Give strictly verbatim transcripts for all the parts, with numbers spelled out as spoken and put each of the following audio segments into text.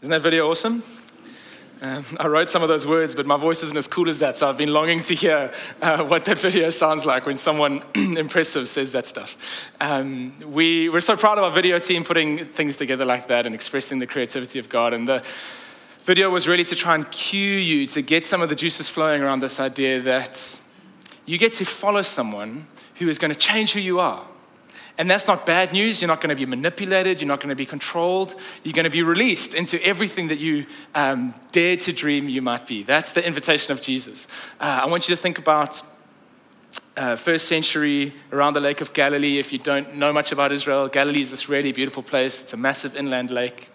Isn't that video awesome? Um, I wrote some of those words, but my voice isn't as cool as that, so I've been longing to hear uh, what that video sounds like when someone impressive says that stuff. Um, we, we're so proud of our video team putting things together like that and expressing the creativity of God. And the video was really to try and cue you to get some of the juices flowing around this idea that you get to follow someone who is going to change who you are. And that's not bad news. You're not going to be manipulated. You're not going to be controlled. You're going to be released into everything that you um, dare to dream you might be. That's the invitation of Jesus. Uh, I want you to think about uh, first century around the Lake of Galilee. If you don't know much about Israel, Galilee is this really beautiful place. It's a massive inland lake.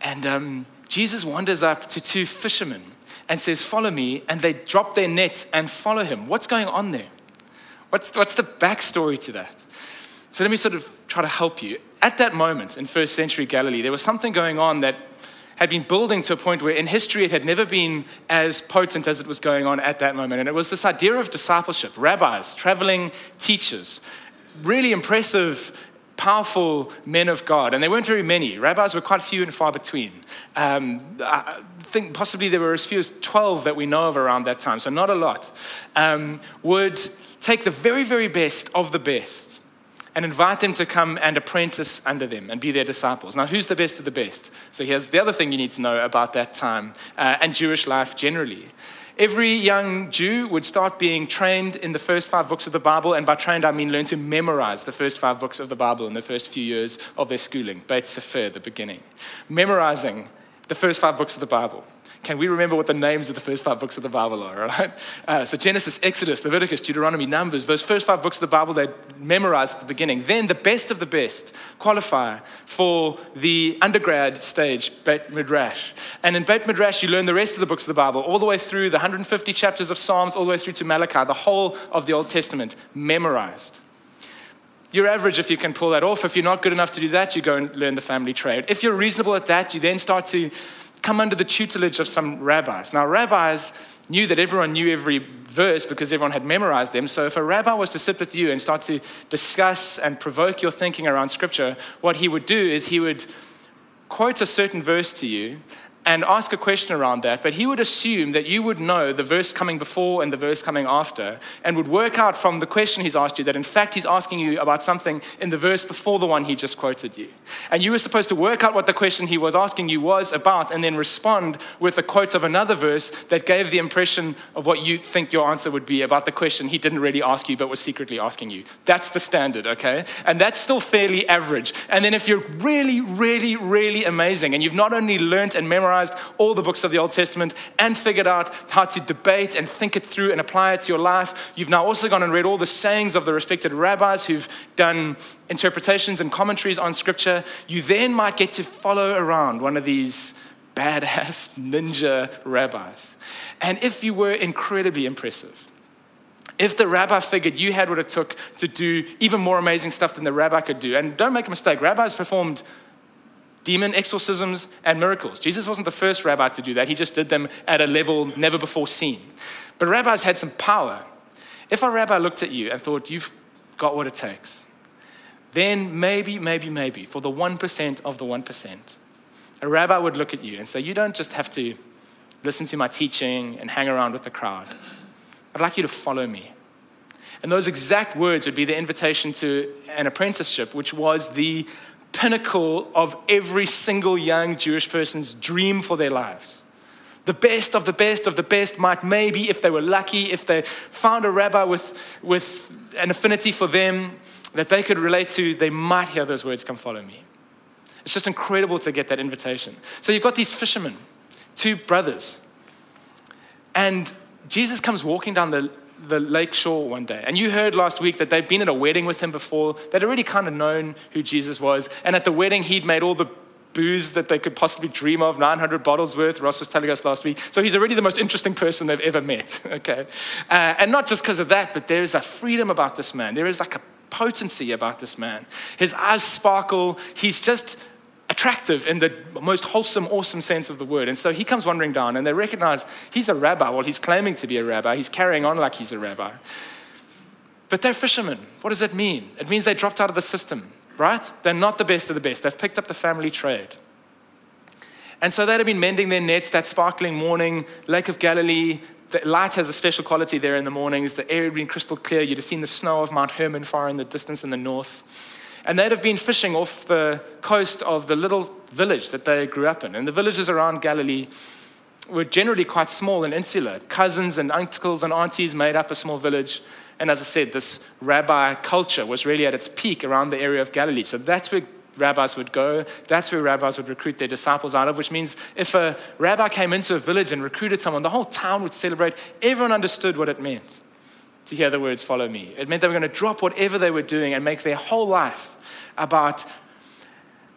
And um, Jesus wanders up to two fishermen and says, "Follow me." And they drop their nets and follow him. What's going on there? What's, what's the backstory to that? So let me sort of try to help you. At that moment in first century Galilee, there was something going on that had been building to a point where in history it had never been as potent as it was going on at that moment. And it was this idea of discipleship, rabbis, traveling teachers, really impressive, powerful men of God. And they weren't very many. Rabbis were quite few and far between. Um, I think possibly there were as few as twelve that we know of around that time, so not a lot, um, would take the very, very best of the best and invite them to come and apprentice under them and be their disciples. Now, who's the best of the best? So here's the other thing you need to know about that time uh, and Jewish life generally. Every young Jew would start being trained in the first five books of the Bible, and by trained, I mean learn to memorize the first five books of the Bible in the first few years of their schooling. Beit Sefer, the beginning. Memorizing the first five books of the Bible. Can we remember what the names of the first five books of the Bible are, right? Uh, so Genesis, Exodus, Leviticus, Deuteronomy, Numbers, those first five books of the Bible, they memorized at the beginning. Then the best of the best qualify for the undergrad stage, Beit Midrash. And in Beit Midrash, you learn the rest of the books of the Bible, all the way through the one hundred fifty chapters of Psalms, all the way through to Malachi, the whole of the Old Testament, memorized. You're average if you can pull that off. If you're not good enough to do that, you go and learn the family trade. If you're reasonable at that, you then start to come under the tutelage of some rabbis. Now, rabbis knew that everyone knew every verse because everyone had memorized them. So if a rabbi was to sit with you and start to discuss and provoke your thinking around scripture, what he would do is he would quote a certain verse to you and ask a question around that, but he would assume that you would know the verse coming before and the verse coming after, and would work out from the question he's asked you that in fact he's asking you about something in the verse before the one he just quoted you. And you were supposed to work out what the question he was asking you was about, and then respond with a quote of another verse that gave the impression of what you think your answer would be about the question he didn't really ask you but was secretly asking you. That's the standard, okay? And that's still fairly average. And then if you're really, really, really amazing, and you've not only learnt and memorized all the books of the Old Testament and figured out how to debate and think it through and apply it to your life, you've now also gone and read all the sayings of the respected rabbis who've done interpretations and commentaries on scripture. You then might get to follow around one of these badass ninja rabbis. And if you were incredibly impressive, if the rabbi figured you had what it took to do even more amazing stuff than the rabbi could do, and don't make a mistake, rabbis performed demon exorcisms and miracles. Jesus wasn't the first rabbi to do that. He just did them at a level never before seen. But rabbis had some power. If a rabbi looked at you and thought, "You've got what it takes," then maybe, maybe, maybe, for the one percent of the one percent, a rabbi would look at you and say, "You don't just have to listen to my teaching and hang around with the crowd. I'd like you to follow me." And those exact words would be the invitation to an apprenticeship, which was the pinnacle of every single young Jewish person's dream for their lives. The best of the best of the best might maybe, if they were lucky, if they found a rabbi with, with an affinity for them that they could relate to, they might hear those words, "Come follow me." It's just incredible to get that invitation. So you've got these fishermen, two brothers, and Jesus comes walking down the the lake shore one day. And you heard last week that they'd been at a wedding with him before. They'd already kind of known who Jesus was. And at the wedding, he'd made all the booze that they could possibly dream of, nine hundred bottles worth. Ross was telling us last week. So he's already the most interesting person they've ever met, okay? Uh, and not just because of that, but there is a freedom about this man. There is like a potency about this man. His eyes sparkle. He's just attractive in the most wholesome, awesome sense of the word. And so he comes wandering down, and they recognize he's a rabbi. Well, he's claiming to be a rabbi. He's carrying on like he's a rabbi. But they're fishermen. What does that mean? It means they dropped out of the system, right? They're not the best of the best. They've picked up the family trade. And so they'd have been mending their nets that sparkling morning, Lake of Galilee. The light has a special quality there in the mornings. The air had been crystal clear. You'd have seen the snow of Mount Hermon far in the distance in the north. And they'd have been fishing off the coast of the little village that they grew up in. And the villages around Galilee were generally quite small and insular. Cousins and uncles and aunties made up a small village. And as I said, this rabbi culture was really at its peak around the area of Galilee. So that's where rabbis would go. That's where rabbis would recruit their disciples out of, which means if a rabbi came into a village and recruited someone, the whole town would celebrate. Everyone understood what it meant to hear the words, "Follow me." It meant they were going to drop whatever they were doing and make their whole life about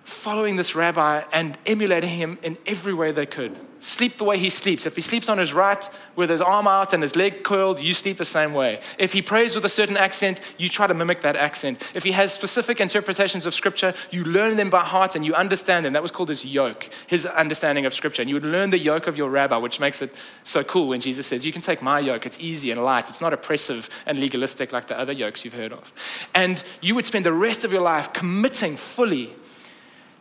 following this rabbi and emulating him in every way they could. Sleep the way he sleeps. If he sleeps on his right with his arm out and his leg curled, you sleep the same way. If he prays with a certain accent, you try to mimic that accent. If he has specific interpretations of scripture, you learn them by heart and you understand them. That was called his yoke, his understanding of scripture. And you would learn the yoke of your rabbi, which makes it so cool when Jesus says, "You can take my yoke. It's easy and light. It's not oppressive and legalistic like the other yokes you've heard of." And you would spend the rest of your life committing fully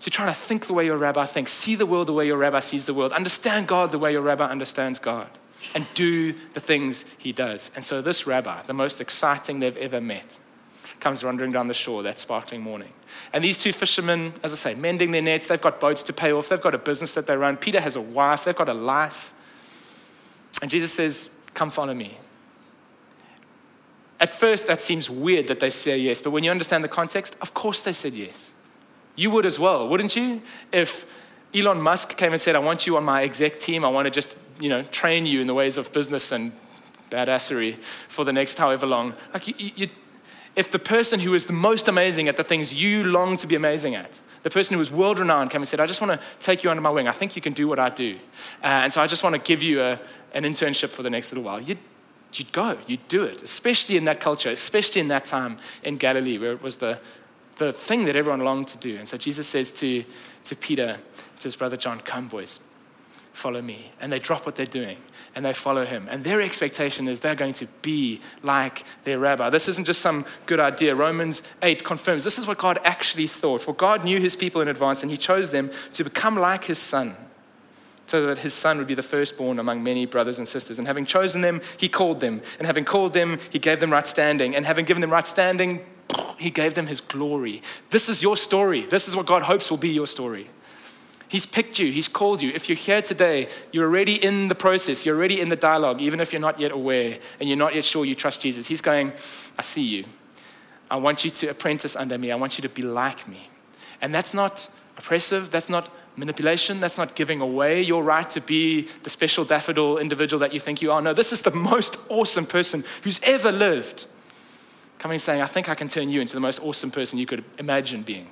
to trying to think the way your rabbi thinks, see the world the way your rabbi sees the world, understand God the way your rabbi understands God, and do the things he does. And so this rabbi, the most exciting they've ever met, comes wandering down the shore that sparkling morning. And these two fishermen, as I say, mending their nets, they've got boats to pay off, they've got a business that they run, Peter has a wife, they've got a life. And Jesus says, "Come follow me." At first, that seems weird that they say yes, but when you understand the context, of course they said yes. You would as well, wouldn't you? If Elon Musk came and said, "I want you on my exec team. I want to just, you know, train you in the ways of business and badassery for the next however long." Like you, you, if the person who is the most amazing at the things you long to be amazing at, the person who is world-renowned came and said, "I just want to take you under my wing. I think you can do what I do. Uh, and so I just want to give you a, an internship for the next little while." You'd, you'd go, you'd do it, especially in that culture, especially in that time in Galilee where it was the the thing that everyone longed to do. And so Jesus says to, to Peter, to his brother John, "Come, boys, follow me." And they drop what they're doing and they follow him. And their expectation is they're going to be like their rabbi. This isn't just some good idea. Romans eight confirms this is what God actually thought. "For God knew his people in advance and he chose them to become like his son, so that his son would be the firstborn among many brothers and sisters. And having chosen them, he called them. And having called them, he gave them right standing. And having given them right standing, he gave them his glory." This is your story. This is what God hopes will be your story. He's picked you. He's called you. If you're here today, you're already in the process. You're already in the dialogue, even if you're not yet aware and you're not yet sure you trust Jesus. He's going, "I see you. I want you to apprentice under me. I want you to be like me." And that's not oppressive. That's not manipulation. That's not giving away your right to be the special daffodil individual that you think you are. No, this is the most awesome person who's ever lived coming and saying, "I think I can turn you into the most awesome person you could imagine being."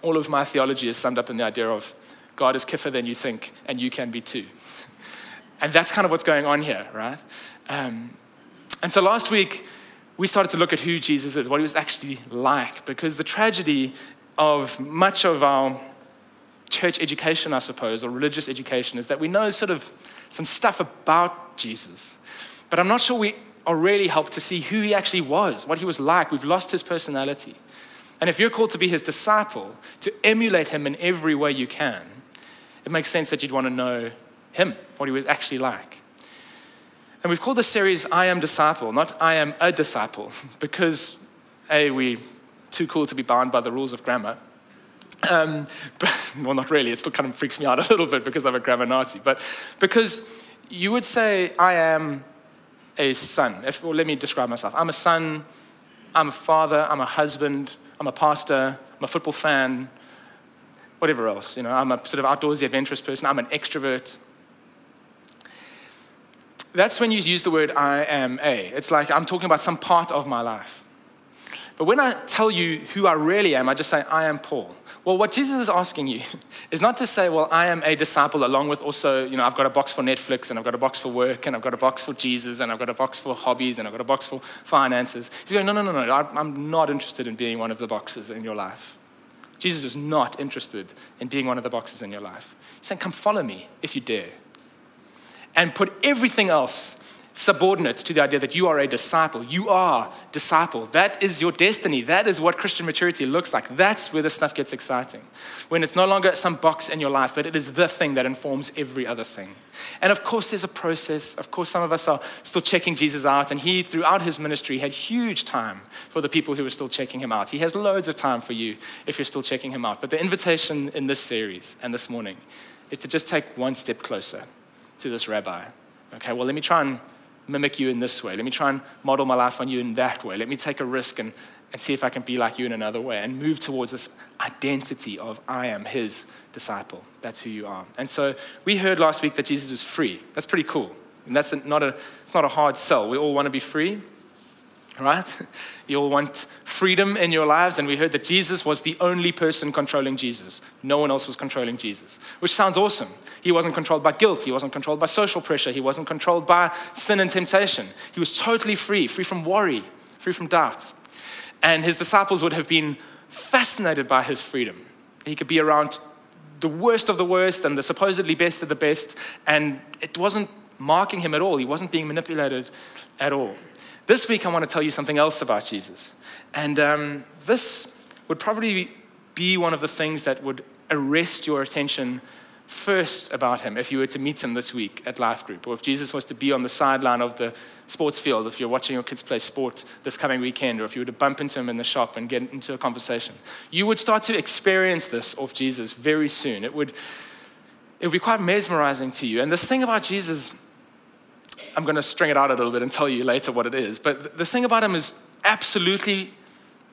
All of my theology is summed up in the idea of God is kiffer than you think, and you can be too. And that's kind of what's going on here, right? Um, and so last week, we started to look at who Jesus is, what he was actually like, because the tragedy of much of our church education, I suppose, or religious education, is that we know sort of some stuff about Jesus, but I'm not sure we are really helped to see who he actually was, what he was like. We've lost his personality. And if you're called to be his disciple, to emulate him in every way you can, it makes sense that you'd want to know him, what he was actually like. And we've called this series, "I Am Disciple," not "I Am a Disciple," because A, we're too cool to be bound by the rules of grammar. Um, but, well, not really. It still kind of freaks me out a little bit because I'm a grammar Nazi. But because you would say, "I am a son." If, well, let me describe myself. I'm a son, I'm a father, I'm a husband, I'm a pastor, I'm a football fan, whatever else. You know, I'm a sort of outdoorsy, adventurous person. I'm an extrovert. That's when you use the word "I am a." It's like I'm talking about some part of my life. But when I tell you who I really am, I just say, "I am Paul." Well, what Jesus is asking you is not to say, "Well, I am a disciple," along with also, you know, "I've got a box for Netflix, and I've got a box for work, and I've got a box for Jesus, and I've got a box for hobbies, and I've got a box for finances." He's going, "No, no, no, no, I'm not interested in being one of the boxes in your life." Jesus is not interested in being one of the boxes in your life. He's saying, "Come follow me if you dare, and put everything else subordinate to the idea that you are a disciple. You are disciple. That is your destiny. That is what Christian maturity looks like. That's where this stuff gets exciting. When it's no longer some box in your life, but it is the thing that informs every other thing. And of course, there's a process. Of course, some of us are still checking Jesus out, and he, throughout his ministry, had huge time for the people who were still checking him out. He has loads of time for you if you're still checking him out. But the invitation in this series and this morning is to just take one step closer to this rabbi. Okay, well, let me try and mimic you in this way. Let me try and model my life on you in that way. Let me take a risk and, and see if I can be like you in another way, and move towards this identity of I am his disciple. That's who you are. And so we heard last week that Jesus is free. That's pretty cool. And that's not a, it's not a hard sell. We all want to be free, right? You all want freedom in your lives. And we heard that Jesus was the only person controlling Jesus. No one else was controlling Jesus, which sounds awesome. He wasn't controlled by guilt. He wasn't controlled by social pressure. He wasn't controlled by sin and temptation. He was totally free, free from worry, free from doubt. And his disciples would have been fascinated by his freedom. He could be around the worst of the worst and the supposedly best of the best. And it wasn't marking him at all. He wasn't being manipulated at all. This week, I want to tell you something else about Jesus. And um, this would probably be one of the things that would arrest your attention first about him if you were to meet him this week at Life Group, or if Jesus was to be on the sideline of the sports field, if you're watching your kids play sport this coming weekend, or if you were to bump into him in the shop and get into a conversation. You would start to experience this of Jesus very soon. It would, it would be quite mesmerizing to you. And this thing about Jesus, I'm going to string it out a little bit and tell you later what it is. But the thing about him is absolutely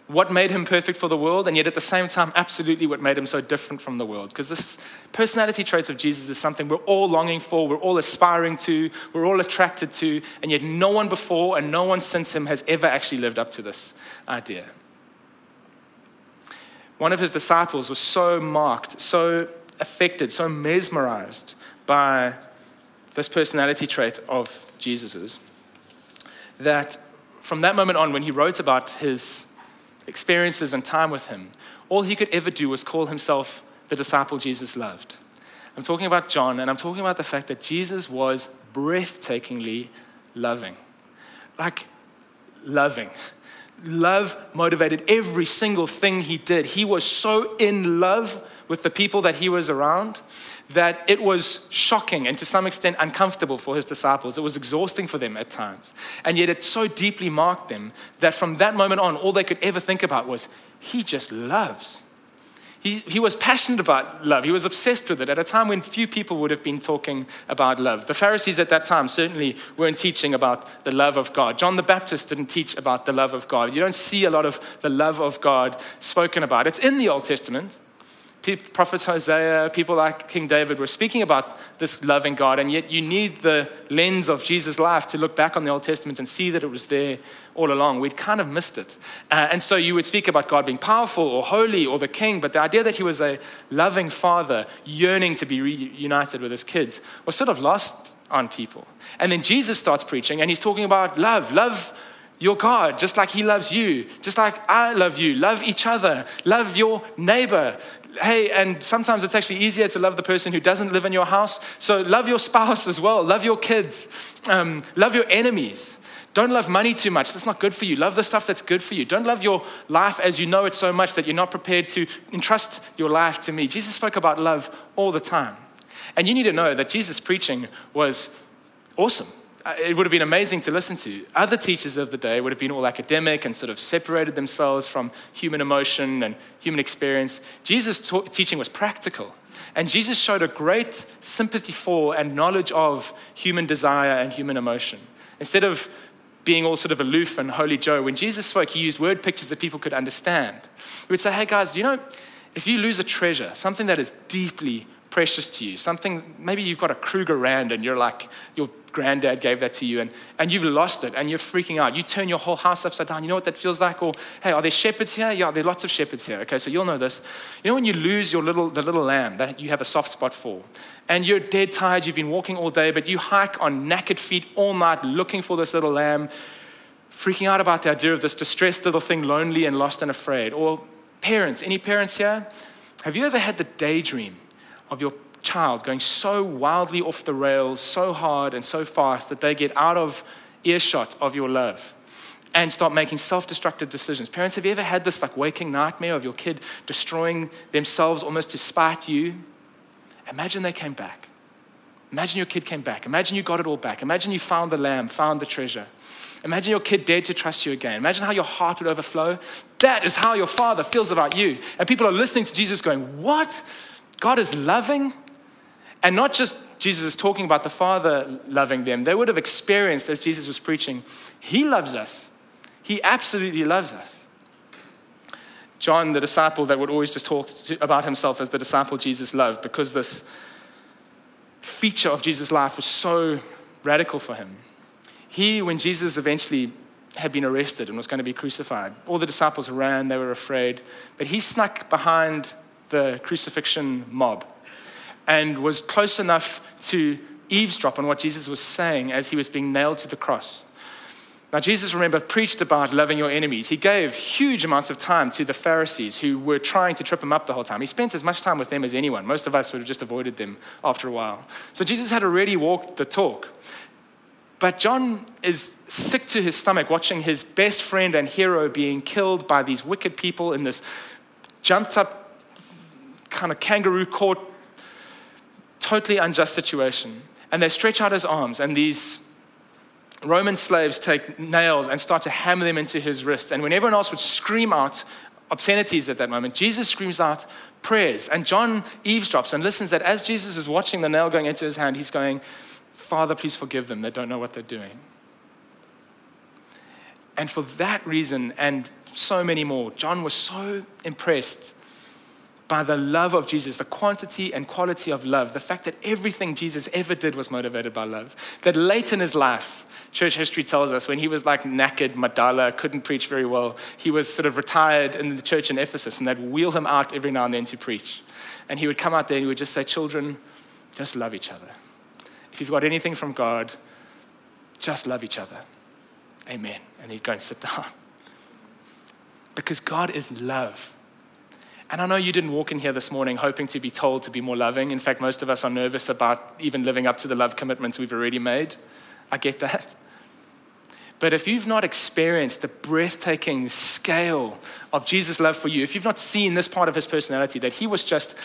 what made him perfect for the world, and yet at the same time, absolutely what made him so different from the world. Because this personality traits of Jesus is something we're all longing for, we're all aspiring to, we're all attracted to, and yet no one before and no one since him has ever actually lived up to this idea. One of his disciples was so marked, so affected, so mesmerized by this personality trait of Jesus's, that from that moment on, when he wrote about his experiences and time with him, all he could ever do was call himself the disciple Jesus loved. I'm talking about John, and I'm talking about the fact that Jesus was breathtakingly loving. Like, loving. Love motivated every single thing he did. He was so in love with the people that he was around that it was shocking and to some extent uncomfortable for his disciples. It was exhausting for them at times. And yet it so deeply marked them that from that moment on, all they could ever think about was, he just loves. He, he was passionate about love. He was obsessed with it at a time when few people would have been talking about love. The Pharisees at that time certainly weren't teaching about the love of God. John the Baptist didn't teach about the love of God. You don't see a lot of the love of God spoken about. It's in the Old Testament. Prophets Hosea, people like King David were speaking about this loving God, and yet you need the lens of Jesus' life to look back on the Old Testament and see that it was there all along. We'd kind of missed it. Uh, and so you would speak about God being powerful or holy or the king, but the idea that he was a loving father yearning to be reunited with his kids was sort of lost on people. And then Jesus starts preaching, and he's talking about love, love your God, just like he loves you, just like I love you, love each other, love your neighbor. Hey, and sometimes it's actually easier to love the person who doesn't live in your house. So love your spouse as well. Love your kids. Um, love your enemies. Don't love money too much. That's not good for you. Love the stuff that's good for you. Don't love your life as you know it so much that you're not prepared to entrust your life to me. Jesus spoke about love all the time. And you need to know that Jesus' preaching was awesome. It would have been amazing to listen to. Other teachers of the day would have been all academic and sort of separated themselves from human emotion and human experience. Jesus' ta- teaching was practical. And Jesus showed a great sympathy for and knowledge of human desire and human emotion. Instead of being all sort of aloof and holy Joe, when Jesus spoke, he used word pictures that people could understand. He would say, hey guys, you know, if you lose a treasure, something that is deeply precious to you, something, maybe you've got a Krugerrand and you're like, you're granddad gave that to you, and, and you've lost it, and you're freaking out. You turn your whole house upside down. You know what that feels like? Or, hey, are there shepherds here? Yeah, there are lots of shepherds here. Okay, so you'll know this. You know when you lose your little the little lamb that you have a soft spot for, and you're dead tired, you've been walking all day, but you hike on knackered feet all night looking for this little lamb, freaking out about the idea of this distressed little thing, lonely and lost and afraid. Or parents, any parents here? Have you ever had the daydream of your child going so wildly off the rails, so hard and so fast that they get out of earshot of your love and start making self-destructive decisions. Parents, have you ever had this like waking nightmare of your kid destroying themselves almost to spite you? Imagine they came back. Imagine your kid came back. Imagine you got it all back. Imagine you found the lamb, found the treasure. Imagine your kid dared to trust you again. Imagine how your heart would overflow. That is how your Father feels about you. And people are listening to Jesus going, what? God is loving? And not just Jesus is talking about the Father loving them. They would have experienced as Jesus was preaching, he loves us. He absolutely loves us. John, the disciple that would always just talk about himself as the disciple Jesus loved, because this feature of Jesus' life was so radical for him. He, when Jesus eventually had been arrested and was going to be crucified, all the disciples ran, they were afraid, but he snuck behind the crucifixion mob and was close enough to eavesdrop on what Jesus was saying as he was being nailed to the cross. Now, Jesus, remember, preached about loving your enemies. He gave huge amounts of time to the Pharisees who were trying to trip him up the whole time. He spent as much time with them as anyone. Most of us would have just avoided them after a while. So Jesus had already walked the talk. But John is sick to his stomach watching his best friend and hero being killed by these wicked people in this jumped up kind of kangaroo court, totally unjust situation. And they stretch out his arms and these Roman slaves take nails and start to hammer them into his wrists. And when everyone else would scream out obscenities at that moment, Jesus screams out prayers. And John eavesdrops and listens that as Jesus is watching the nail going into his hand, he's going, Father, please forgive them. They don't know what they're doing. And for that reason, and so many more, John was so impressed by the love of Jesus, the quantity and quality of love, the fact that everything Jesus ever did was motivated by love. That late in his life, church history tells us, when he was like knackered, Madala, couldn't preach very well, he was sort of retired in the church in Ephesus, and they'd wheel him out every now and then to preach. And he would come out there and he would just say, children, just love each other. If you've got anything from God, just love each other. Amen. And he'd go and sit down. Because God is love. And I know you didn't walk in here this morning hoping to be told to be more loving. In fact, most of us are nervous about even living up to the love commitments we've already made. I get that. But if you've not experienced the breathtaking scale of Jesus' love for you, if you've not seen this part of his personality, that he was just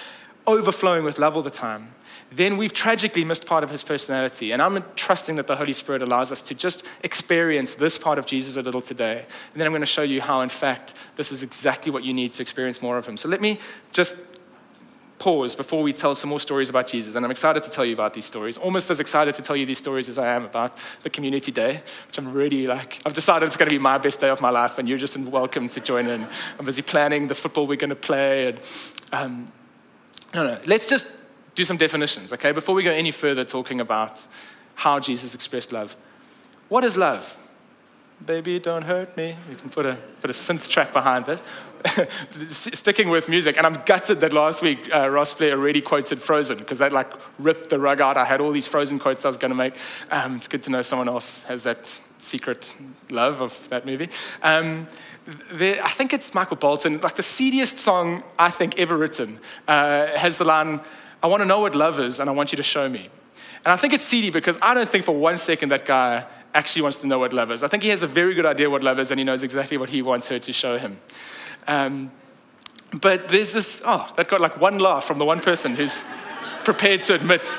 overflowing with love all the time, then we've tragically missed part of his personality. And I'm trusting that the Holy Spirit allows us to just experience this part of Jesus a little today. And then I'm going to show you how, in fact, this is exactly what you need to experience more of him. So let me just pause before we tell some more stories about Jesus. And I'm excited to tell you about these stories, almost as excited to tell you these stories as I am about the community day, which I'm really like, I've decided it's going to be my best day of my life, and you're just welcome to join in. I'm busy planning the football we're going to play. And um, no, no, let's just do some definitions, okay? Before we go any further talking about how Jesus expressed love. What is love? Baby, don't hurt me. You can put a put a synth track behind this. Sticking with music, and I'm gutted that last week uh, Ross Blair already quoted Frozen, because that like ripped the rug out. I had all these Frozen quotes I was going to make. Um, it's good to know someone else has that secret love of that movie. Um, there, I think it's Michael Bolton, like the seediest song I think ever written, uh, has the line, I want to know what love is, and I want you to show me. And I think it's seedy because I don't think for one second that guy actually wants to know what love is. I think he has a very good idea what love is, and he knows exactly what he wants her to show him. Um, but there's this, oh, that got like one laugh from the one person who's prepared to admit.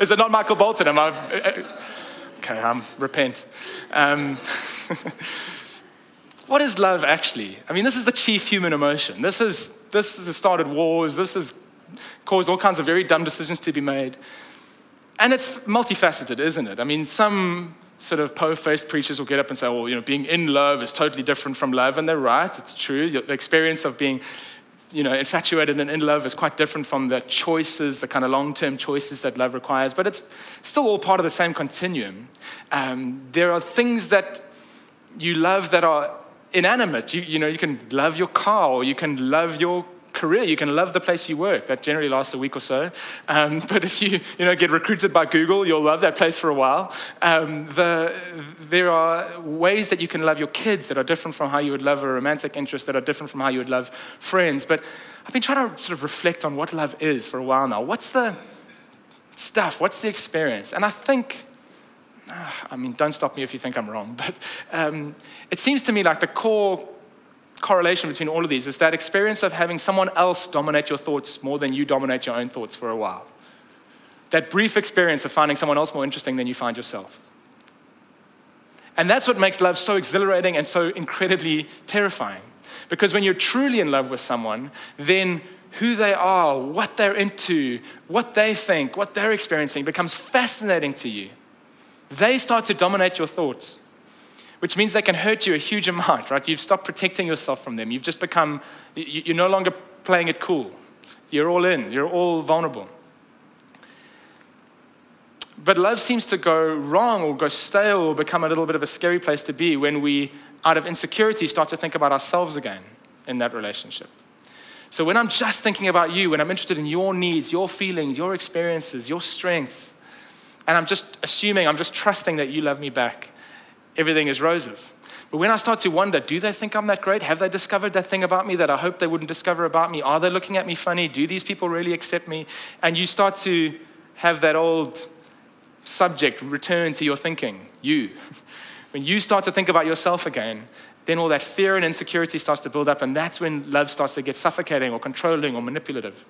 Is it not Michael Bolton? Am I? Okay, I'm repent. Um, what is love actually? I mean, this is the chief human emotion. This is, this has started wars. This has caused all kinds of very dumb decisions to be made. And it's multifaceted, isn't it? I mean, some sort of po-faced preachers will get up and say, well, you know, being in love is totally different from love. And they're right, it's true. The experience of being, you know, infatuated and in love is quite different from the choices, the kind of long-term choices that love requires. But it's still all part of the same continuum. Um, there are things that you love that are inanimate. You, you know, you can love your car, or you can love your career, you can love the place you work. That generally lasts a week or so. Um, but if you, you know, get recruited by Google, you'll love that place for a while. Um, the, there are ways that you can love your kids that are different from how you would love a romantic interest, that are different from how you would love friends. But I've been trying to sort of reflect on what love is for a while now. What's the stuff? What's the experience? And I think, I mean, don't stop me if you think I'm wrong, but um, it seems to me like the core correlation between all of these is that experience of having someone else dominate your thoughts more than you dominate your own thoughts for a while. That brief experience of finding someone else more interesting than you find yourself. And that's what makes love so exhilarating and so incredibly terrifying. Because when you're truly in love with someone, then who they are, what they're into, what they think, what they're experiencing becomes fascinating to you. They start to dominate your thoughts, which means they can hurt you a huge amount, right? You've stopped protecting yourself from them. You've just become, you're no longer playing it cool. You're all in, you're all vulnerable. But love seems to go wrong or go stale or become a little bit of a scary place to be when we, out of insecurity, start to think about ourselves again in that relationship. So when I'm just thinking about you, when I'm interested in your needs, your feelings, your experiences, your strengths, and I'm just assuming, I'm just trusting that you love me back, everything is roses. But when I start to wonder, do they think I'm that great? Have they discovered that thing about me that I hope they wouldn't discover about me? Are they looking at me funny? Do these people really accept me? And you start to have that old subject return to your thinking, you. When you start to think about yourself again, then all that fear and insecurity starts to build up, and that's when love starts to get suffocating or controlling or manipulative.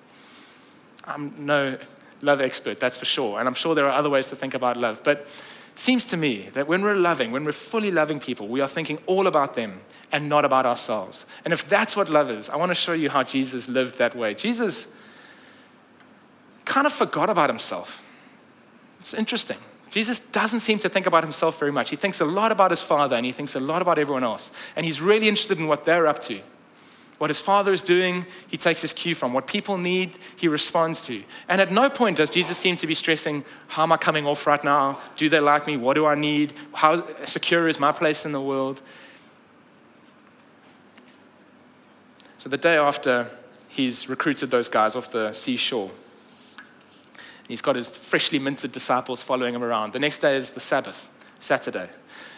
I'm no love expert, that's for sure. And I'm sure there are other ways to think about love. But it seems to me that when we're loving, when we're fully loving people, we are thinking all about them and not about ourselves. And if that's what love is, I want to show you how Jesus lived that way. Jesus kind of forgot about himself. It's interesting. Jesus doesn't seem to think about himself very much. He thinks a lot about his Father, and he thinks a lot about everyone else. And he's really interested in what they're up to. What his Father is doing, he takes his cue from. What people need, he responds to. And at no point does Jesus seem to be stressing, how am I coming off right now? Do they like me? What do I need? How secure is my place in the world? So the day after he's recruited those guys off the seashore, he's got his freshly minted disciples following him around. The next day is the Sabbath, Saturday.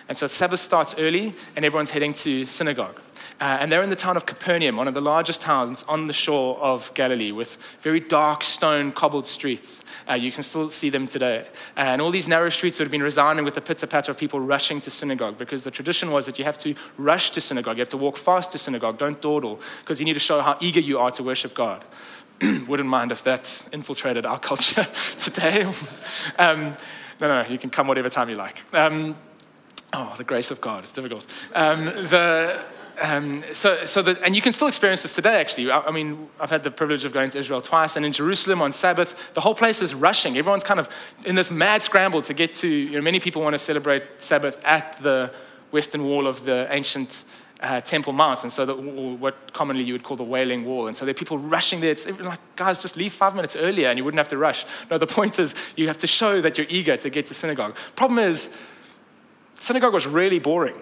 And so Sabbath starts early, and everyone's heading to synagogue. Uh, and they're in the town of Capernaum, one of the largest towns on the shore of Galilee, with very dark stone cobbled streets. Uh, you can still see them today. And all these narrow streets would have been resounding with the pitter-patter of people rushing to synagogue, because the tradition was that you have to rush to synagogue. You have to walk fast to synagogue. Don't dawdle, because you need to show how eager you are to worship God. Wouldn't mind if that infiltrated our culture today. um, no, no, you can come whatever time you like. Um, oh, the grace of God, it's difficult. Um, the, um, so, so the, and you can still experience this today, actually. I, I mean, I've had the privilege of going to Israel twice, and in Jerusalem on Sabbath, the whole place is rushing. Everyone's kind of in this mad scramble to get to, you know, many people want to celebrate Sabbath at the Western Wall of the ancient Uh, Temple Mount, and so the, what commonly you would call the Wailing Wall. And so there are people rushing there. It's like, guys, just leave five minutes earlier and you wouldn't have to rush. No, the point is you have to show that you're eager to get to synagogue. Problem is, synagogue was really boring,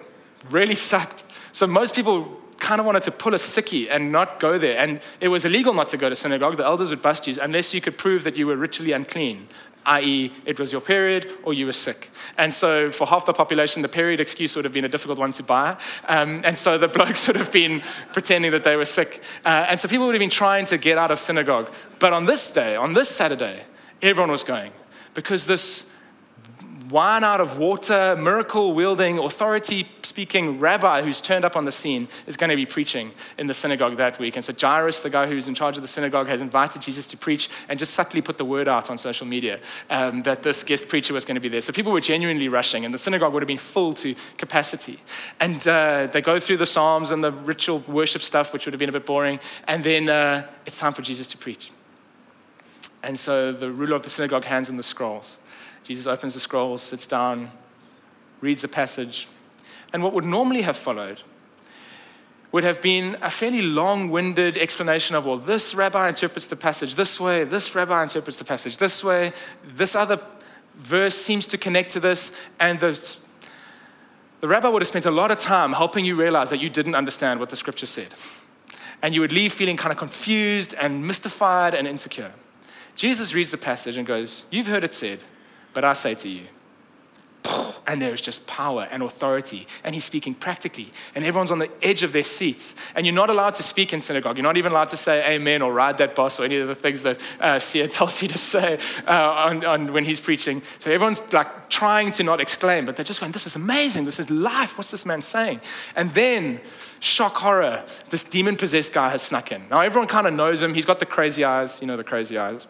really sucked. So most people kind of wanted to pull a sickie and not go there. And it was illegal not to go to synagogue. The elders would bust you unless you could prove that you were ritually unclean, that is it was your period or you were sick. And so for half the population, the period excuse would have been a difficult one to buy. Um, and so the blokes would have been pretending that they were sick. Uh, and so people would have been trying to get out of synagogue. But on this day, on this Saturday, everyone was going, because this wine out of water, miracle-wielding, authority-speaking rabbi who's turned up on the scene is going to be preaching in the synagogue that week. And so Jairus, the guy who's in charge of the synagogue, has invited Jesus to preach and just subtly put the word out on social media um, that this guest preacher was going to be there. So people were genuinely rushing, and the synagogue would have been full to capacity. And uh, they go through the Psalms and the ritual worship stuff, which would have been a bit boring, and then uh, it's time for Jesus to preach. And so the ruler of the synagogue hands him the scrolls. Jesus opens the scrolls, sits down, reads the passage. And what would normally have followed would have been a fairly long-winded explanation of, well, this rabbi interprets the passage this way, this rabbi interprets the passage this way, this other verse seems to connect to this, and the, the rabbi would have spent a lot of time helping you realize that you didn't understand what the scripture said. and you would leave feeling kind of confused and mystified and insecure. Jesus reads the passage and goes, "You've heard it said, but I say to you." And there is just power and authority, and he's speaking practically, and everyone's on the edge of their seats, and you're not allowed to speak in synagogue. You're not even allowed to say amen or ride that bus or any of the things that uh, Sia tells you to say uh, on, on when he's preaching. So everyone's like trying to not exclaim, but they're just going, "This is amazing. This is life. What's this man saying?" And then, shock, horror, this demon-possessed guy has snuck in. Now everyone kind of knows him. He's got the crazy eyes. You know the crazy eyes.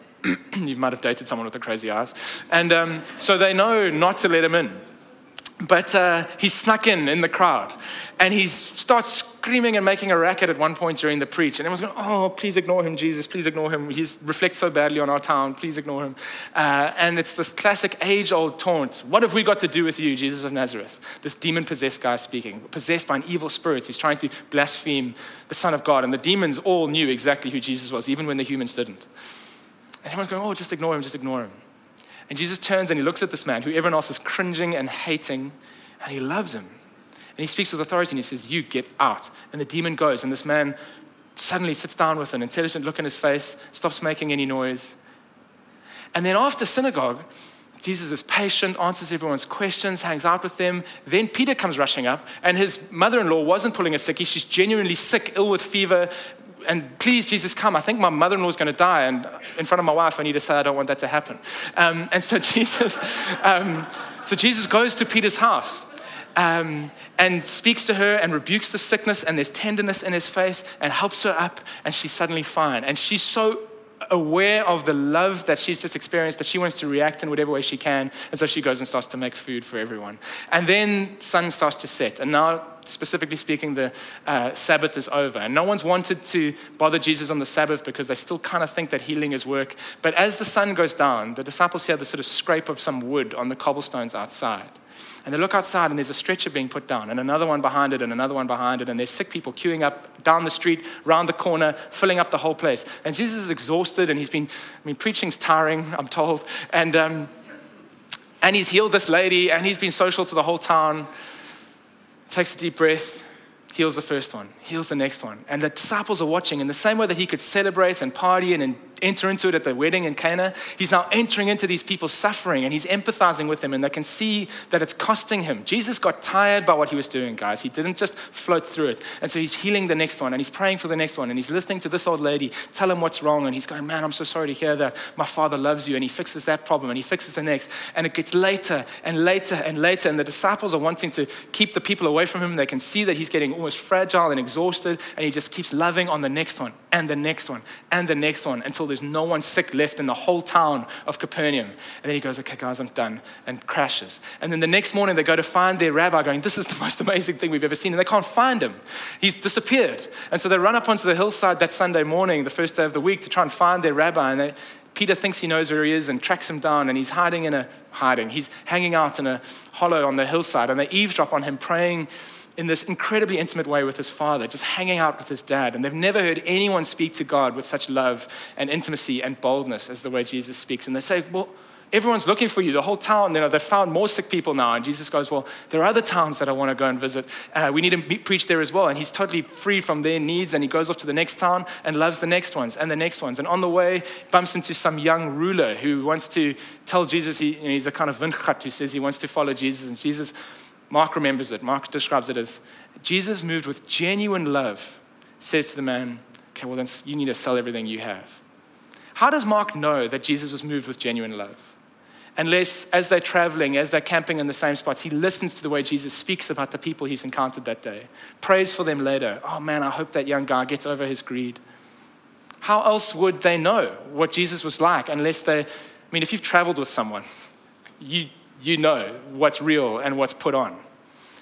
You might have dated someone with the crazy eyes. And um, so they know not to let him in. But uh, he's snuck in in the crowd. And he starts screaming and making a racket at one point during the preach. And everyone's going, "Oh, please ignore him, Jesus. Please ignore him. He reflects so badly on our town. Please ignore him." Uh, and it's this classic age-old taunt. "What have we got to do with you, Jesus of Nazareth?" This demon-possessed guy speaking, possessed by an evil spirit. He's trying to blaspheme the Son of God. And the demons all knew exactly who Jesus was, even when the humans didn't. And everyone's going, "Oh, just ignore him, just ignore him." And Jesus turns and he looks at this man who everyone else is cringing and hating, and he loves him. And he speaks with authority and he says, "You get out." And the demon goes, and this man suddenly sits down with an intelligent look in his face, stops making any noise. And then after synagogue, Jesus is patient, answers everyone's questions, hangs out with them. Then Peter comes rushing up, and his mother-in-law wasn't pulling a sickie. She's genuinely sick, ill with fever. And "Please, Jesus, come. I think my mother-in-law is going to die. And in front of my wife, I need to say I don't want that to happen." Um, and so Jesus, um, so Jesus goes to Peter's house um, and speaks to her and rebukes the sickness. And there's tenderness in his face and helps her up. And she's suddenly fine. And she's so aware of the love that she's just experienced that she wants to react in whatever way she can. And so she goes and starts to make food for everyone. And then sun starts to set. And now, specifically speaking, the uh, Sabbath is over. And no one's wanted to bother Jesus on the Sabbath because they still kind of think that healing is work. But as the sun goes down, the disciples hear the sort of scrape of some wood on the cobblestones outside. And they look outside and there's a stretcher being put down and another one behind it and another one behind it. And there's sick people queuing up down the street, round the corner, filling up the whole place. And Jesus is exhausted and he's been, I mean, preaching's tiring, I'm told. And, um, and he's healed this lady and he's been social to the whole town. Takes a deep breath, heals the first one, heals the next one. And the disciples are watching in the same way that he could celebrate and party and enter into it at the wedding in Cana. He's now entering into these people's suffering and he's empathizing with them, and they can see that it's costing him. Jesus got tired by what he was doing, guys. He didn't just float through it. And so he's healing the next one and he's praying for the next one and he's listening to this old lady tell him what's wrong, and he's going, "Man, I'm so sorry to hear that. My father loves you," and he fixes that problem and he fixes the next. And it gets later and later and later, and the disciples are wanting to keep the people away from him. They can see that he's getting almost fragile and exhausted, and he just keeps loving on the next one and the next one and the next one until there's no one sick left in the whole town of Capernaum. And then he goes, "Okay, guys, I'm done," and crashes. And then the next morning they go to find their rabbi going, "This is the most amazing thing we've ever seen," and they can't find him. He's disappeared. And so they run up onto the hillside that Sunday morning, the first day of the week, to try and find their rabbi. And they, Peter thinks he knows where he is and tracks him down, and he's hiding in a, hiding, he's hanging out in a hollow on the hillside, and they eavesdrop on him praying in this incredibly intimate way with his father, just hanging out with his dad. And they've never heard anyone speak to God with such love and intimacy and boldness as the way Jesus speaks. And they say, "Well, everyone's looking for you. The whole town, you know, they've found more sick people now." And Jesus goes, "Well, there are other towns that I want to go and visit. Uh, we need to be- preach there as well." And he's totally free from their needs. And he goes off to the next town and loves the next ones and the next ones. And on the way, bumps into some young ruler who wants to tell Jesus, he, you know, he's a kind of vinchat who says he wants to follow Jesus. And Jesus, Mark remembers it. Mark describes it as, Jesus, moved with genuine love, says to the man, "Okay, well then you need to sell everything you have." How does Mark know that Jesus was moved with genuine love? Unless as they're traveling, as they're camping in the same spots, he listens to the way Jesus speaks about the people he's encountered that day, prays for them later. "Oh man, I hope that young guy gets over his greed." How else would they know what Jesus was like unless they, I mean, if you've traveled with someone, you You know what's real and what's put on.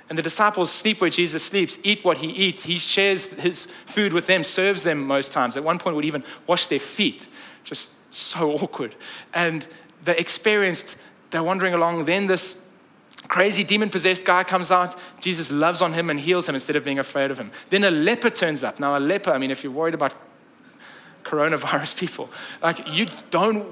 And the disciples sleep where Jesus sleeps, eat what he eats. He shares his food with them, serves them most times. At one point would even wash their feet. Just so awkward. And they experienced, they're wandering along. Then this crazy demon-possessed guy comes out. Jesus loves on him and heals him instead of being afraid of him. Then a leper turns up. Now a leper, I mean, if you're worried about coronavirus people, like you don't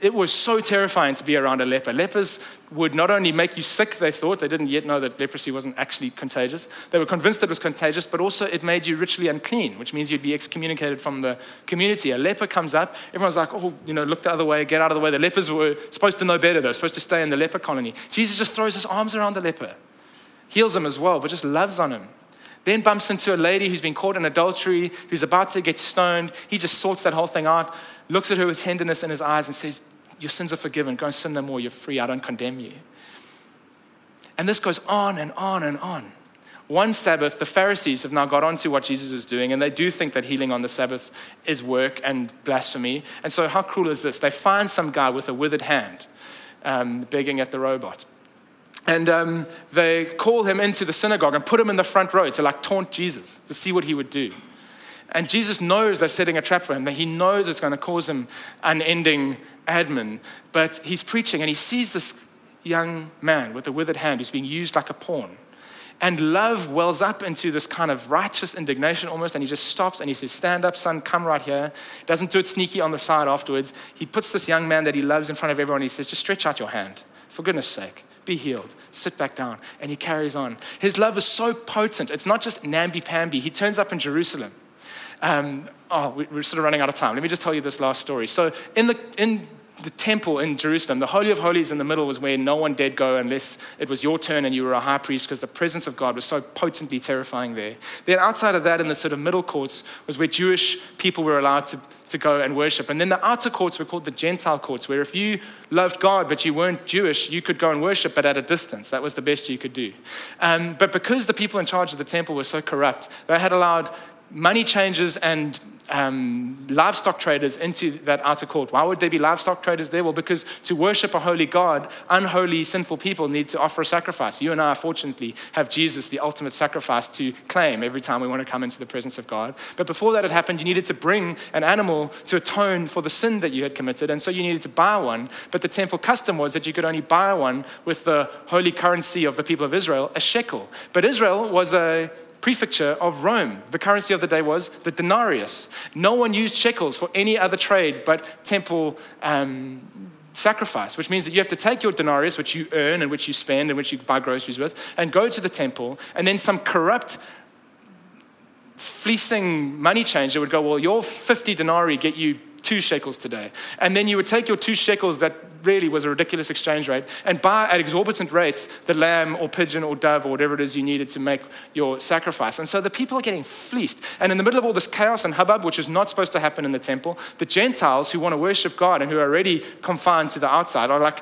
it was so terrifying to be around a leper. Lepers would not only make you sick, they thought, they didn't yet know that leprosy wasn't actually contagious. They were convinced it was contagious, but also it made you ritually unclean, which means you'd be excommunicated from the community. A leper comes up, everyone's like, oh, you know, look the other way, get out of the way. The lepers were supposed to know better. They were supposed to stay in the leper colony. Jesus just throws his arms around the leper, heals him as well, but just loves on him. Then bumps into a lady who's been caught in adultery, who's about to get stoned. He just sorts that whole thing out, looks at her with tenderness in his eyes and says, your sins are forgiven. Go and sin no more. You're free. I don't condemn you. And this goes on and on and on. One Sabbath, the Pharisees have now got onto what Jesus is doing, and they do think that healing on the Sabbath is work and blasphemy. And so how cruel is this? They find some guy with a withered hand um, begging at the robot. And um, they call him into the synagogue and put him in the front row to like taunt Jesus, to see what he would do. And Jesus knows they're setting a trap for him, that he knows it's going to cause him unending admin. But he's preaching and he sees this young man with a withered hand who's being used like a pawn. And love wells up into this kind of righteous indignation almost, and he just stops and he says, stand up, son, come right here. Doesn't do it sneaky on the side afterwards. He puts this young man that he loves in front of everyone and he says, just stretch out your hand, for goodness sake. Be healed, sit back down. And he carries on. His love is so potent. It's not just namby-pamby. He turns up in Jerusalem. Um, oh, we're sort of running out of time. Let me just tell you this last story. So in the in the temple in Jerusalem, the Holy of Holies in the middle was where no one dared go unless it was your turn and you were a high priest, because the presence of God was so potently terrifying there. Then outside of that, in the sort of middle courts, was where Jewish people were allowed to, to go and worship. And then the outer courts were called the Gentile courts, where if you loved God but you weren't Jewish, you could go and worship, but at a distance. That was the best you could do. Um, but because the people in charge of the temple were so corrupt, they had allowed money changers and Um, livestock traders into that outer court. Why would there be livestock traders there? Well, because to worship a holy God, unholy, sinful people need to offer a sacrifice. You and I, fortunately, have Jesus, the ultimate sacrifice, to claim every time we want to come into the presence of God. But before that had happened, you needed to bring an animal to atone for the sin that you had committed, and so you needed to buy one. But the temple custom was that you could only buy one with the holy currency of the people of Israel, a shekel. But Israel was a prefecture of Rome. The currency of the day was the denarius. No one used shekels for any other trade but temple um, sacrifice, which means that you have to take your denarius, which you earn and which you spend and which you buy groceries with, and go to the temple, and then some corrupt fleecing money changer would go, well, your fifty denarii get you two shekels today. And then you would take your two shekels that really was a ridiculous exchange rate and buy at exorbitant rates the lamb or pigeon or dove or whatever it is you needed to make your sacrifice. And so the people are getting fleeced. And in the middle of all this chaos and hubbub, which is not supposed to happen in the temple, the Gentiles who want to worship God and who are already confined to the outside are like,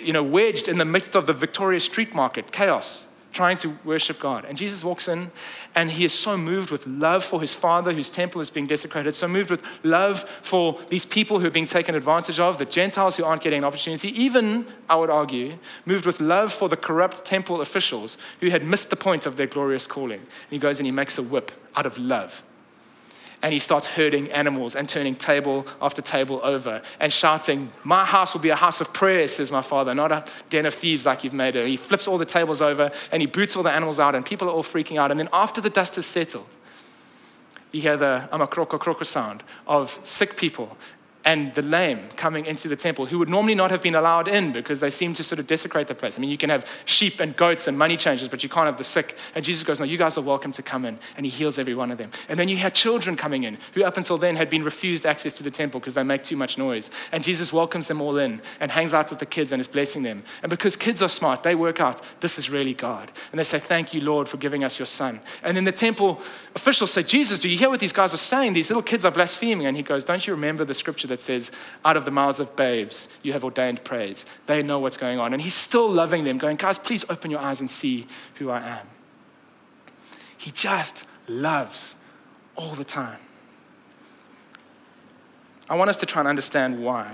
you know, wedged in the midst of the Victoria street market chaos, trying to worship God. And Jesus walks in and he is so moved with love for his father whose temple is being desecrated, so moved with love for these people who are being taken advantage of, the Gentiles who aren't getting an opportunity, even, I would argue, moved with love for the corrupt temple officials who had missed the point of their glorious calling. And he goes and he makes a whip out of love. And he starts herding animals and turning table after table over and shouting, my house will be a house of prayer, says my father, not a den of thieves like you've made it. He flips all the tables over and he boots all the animals out and people are all freaking out. And then after the dust has settled, you hear the amakroko kroko sound of sick people and the lame coming into the temple, who would normally not have been allowed in because they seem to sort of desecrate the place. I mean, you can have sheep and goats and money changers, but you can't have the sick. And Jesus goes, no, you guys are welcome to come in. And he heals every one of them. And then you have children coming in who up until then had been refused access to the temple because they make too much noise. And Jesus welcomes them all in and hangs out with the kids and is blessing them. And because kids are smart, they work out, this is really God. And they say, thank you, Lord, for giving us your son. And then the temple officials say, Jesus, do you hear what these guys are saying? These little kids are blaspheming. And he goes, don't you remember the scripture that that says, out of the mouths of babes, you have ordained praise. They know what's going on. And he's still loving them, going, guys, please open your eyes and see who I am. He just loves all the time. I want us to try and understand why.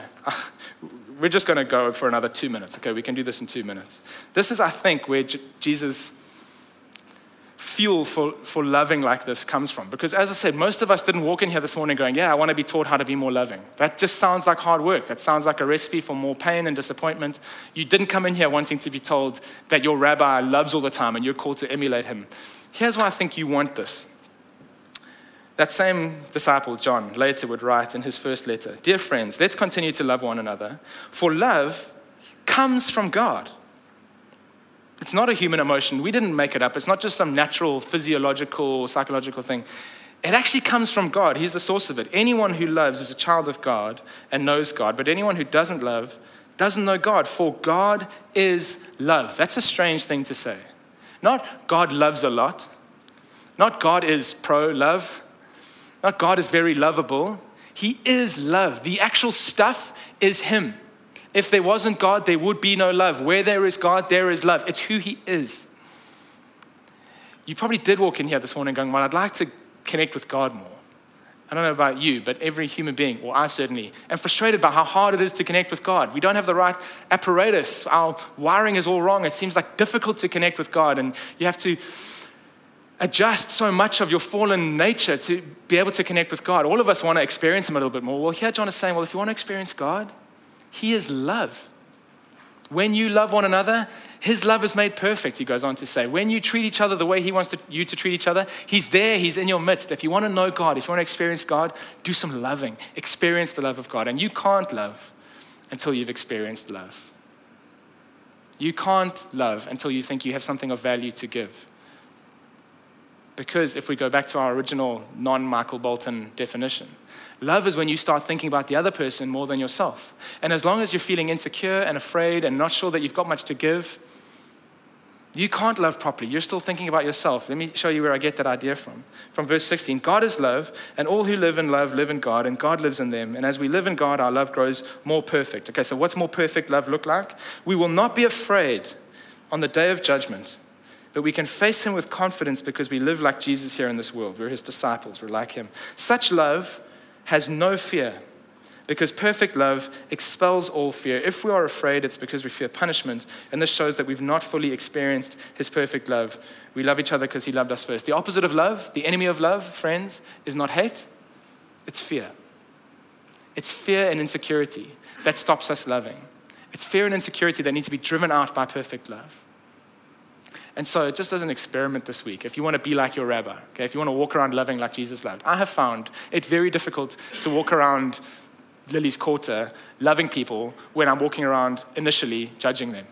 We're just going to go for another two minutes. Okay, we can do this in two minutes. This is, I think, where J- Jesus' fuel for, for loving like this comes from. Because as I said, most of us didn't walk in here this morning going, yeah, I want to be taught how to be more loving. That just sounds like hard work. That sounds like a recipe for more pain and disappointment. You didn't come in here wanting to be told that your rabbi loves all the time and you're called to emulate him. Here's why I think you want this. That same disciple, John, later would write in his first letter, "Dear friends, let's continue to love one another, for love comes from God." It's not a human emotion. We didn't make it up. It's not just some natural, physiological, psychological thing. It actually comes from God. He's the source of it. Anyone who loves is a child of God and knows God, but anyone who doesn't love doesn't know God, for God is love. That's a strange thing to say. Not God loves a lot. Not God is pro-love. Not God is very lovable. He is love. The actual stuff is him. If there wasn't God, there would be no love. Where there is God, there is love. It's who he is. You probably did walk in here this morning going, well, I'd like to connect with God more. I don't know about you, but every human being, or I certainly, am frustrated by how hard it is to connect with God. We don't have the right apparatus. Our wiring is all wrong. It seems like difficult to connect with God, and you have to adjust so much of your fallen nature to be able to connect with God. All of us want to experience him a little bit more. Well, here John is saying, well, if you want to experience God, he is love. When you love one another, his love is made perfect, he goes on to say. When you treat each other the way he wants to, you to treat each other, he's there, he's in your midst. If you want to know God, if you want to experience God, do some loving. Experience the love of God. And you can't love until you've experienced love. You can't love until you think you have something of value to give. Because if we go back to our original non-Michael Bolton definition, love is when you start thinking about the other person more than yourself. And as long as you're feeling insecure and afraid and not sure that you've got much to give, you can't love properly. You're still thinking about yourself. Let me show you where I get that idea from. From verse sixteen, God is love, and all who live in love live in God, and God lives in them. And as we live in God, our love grows more perfect. Okay, so what's more perfect love look like? We will not be afraid on the day of judgment, but we can face him with confidence because we live like Jesus here in this world. We're his disciples. We're like him. Such love has no fear because perfect love expels all fear. If we are afraid, it's because we fear punishment. And this shows that we've not fully experienced his perfect love. We love each other because he loved us first. The opposite of love, the enemy of love, friends, is not hate. It's fear. It's fear and insecurity that stops us loving. It's fear and insecurity that need to be driven out by perfect love. And so just as an experiment this week, if you want to be like your rabbi, okay, if you want to walk around loving like Jesus loved, I have found it very difficult to walk around Lily's Quarter loving people when I'm walking around initially judging them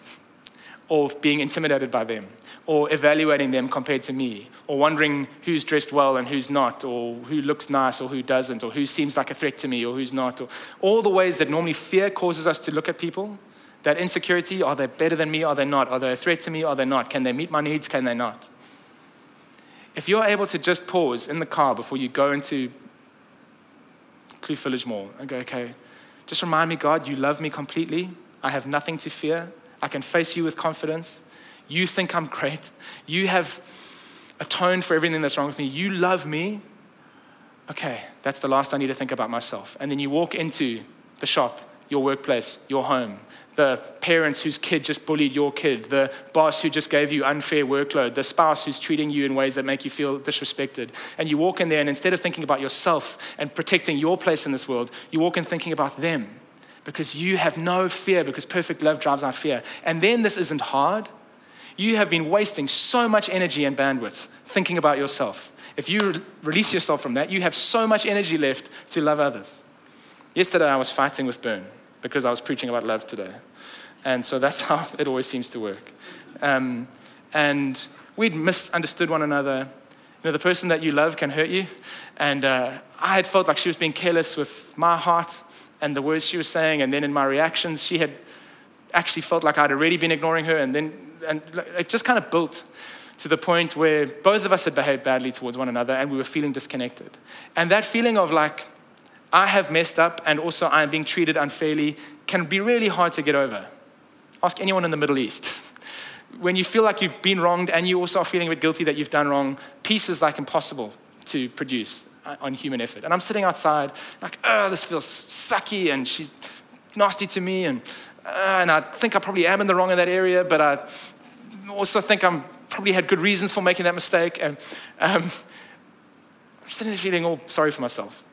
or being intimidated by them or evaluating them compared to me or wondering who's dressed well and who's not or who looks nice or who doesn't or who seems like a threat to me or who's not. Or all the ways that normally fear causes us to look at people. That insecurity, are they better than me? Are they not? Are they a threat to me? Are they not? Can they meet my needs? Can they not? If you're able to just pause in the car before you go into Kloof Village Mall and go, okay, just remind me, God, you love me completely. I have nothing to fear. I can face you with confidence. You think I'm great. You have atoned for everything that's wrong with me. You love me. Okay, that's the last I need to think about myself. And then you walk into the shop, your workplace, your home, the parents whose kid just bullied your kid, the boss who just gave you unfair workload, the spouse who's treating you in ways that make you feel disrespected. And you walk in there and instead of thinking about yourself and protecting your place in this world, you walk in thinking about them because you have no fear because perfect love drives out fear. And then this isn't hard. You have been wasting so much energy and bandwidth thinking about yourself. If you re- release yourself from that, you have so much energy left to love others. Yesterday I was fighting with Bern because I was preaching about love today. And so that's how it always seems to work. Um, and we'd misunderstood one another. You know, the person that you love can hurt you. And uh, I had felt like she was being careless with my heart and the words she was saying. And then in my reactions, she had actually felt like I'd already been ignoring her. And then and it just kind of built to the point where both of us had behaved badly towards one another and we were feeling disconnected. And that feeling of like, I have messed up and also I am being treated unfairly can be really hard to get over. Ask anyone in the Middle East. When you feel like you've been wronged and you also are feeling a bit guilty that you've done wrong, peace is like impossible to produce on human effort. And I'm sitting outside like, oh, this feels sucky and she's nasty to me and uh, and I think I probably am in the wrong in that area, but I also think I'm probably had good reasons for making that mistake. And um, I'm sitting there feeling all sorry for myself.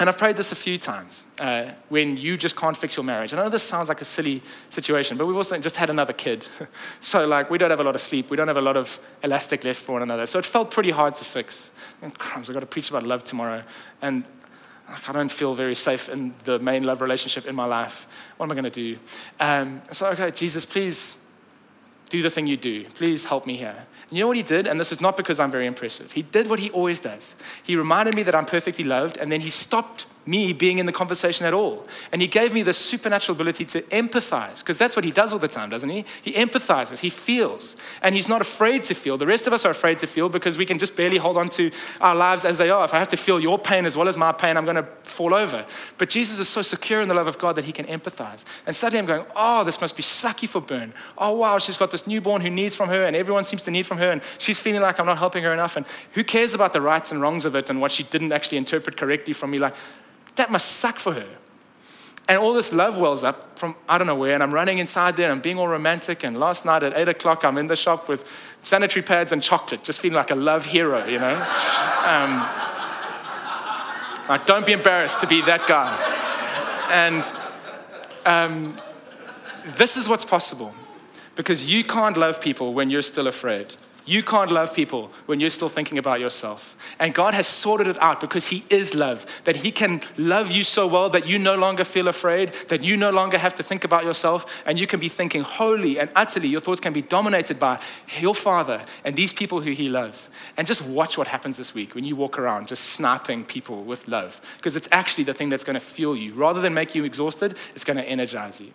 And I've prayed this a few times, uh, when you just can't fix your marriage. And I know this sounds like a silly situation, but we've also just had another kid. So like, we don't have a lot of sleep. We don't have a lot of elastic left for one another. So it felt pretty hard to fix. And crumbs, I've got to preach about love tomorrow. And like, I don't feel very safe in the main love relationship in my life. What am I going to do? Um, so, okay, Jesus, please do the thing you do. Please help me here. And you know what he did? And this is not because I'm very impressive. He did what he always does. He reminded me that I'm perfectly loved, and then he stopped me being in the conversation at all. And he gave me this supernatural ability to empathize, because that's what he does all the time, doesn't he? He empathizes, he feels, and he's not afraid to feel. The rest of us are afraid to feel because we can just barely hold on to our lives as they are. If I have to feel your pain as well as my pain, I'm gonna fall over. But Jesus is so secure in the love of God that he can empathize. And suddenly I'm going, oh, this must be sucky for Bern. Oh, wow, she's got this newborn who needs from her, and everyone seems to need from her, and she's feeling like I'm not helping her enough, and who cares about the rights and wrongs of it and what she didn't actually interpret correctly from me? Like, that must suck for her. And all this love wells up from I don't know where, and I'm running inside there and I'm being all romantic, and last night at eight o'clock, I'm in the shop with sanitary pads and chocolate, just feeling like a love hero, you know? Um, like, don't be embarrassed to be that guy. And um, this is what's possible, because you can't love people when you're still afraid. You can't love people when you're still thinking about yourself. And God has sorted it out because he is love, that he can love you so well that you no longer feel afraid, that you no longer have to think about yourself, and you can be thinking wholly and utterly. Your thoughts can be dominated by your Father and these people who he loves. And just watch what happens this week when you walk around just sniping people with love, because it's actually the thing that's gonna fuel you. Rather than make you exhausted, it's gonna energize you.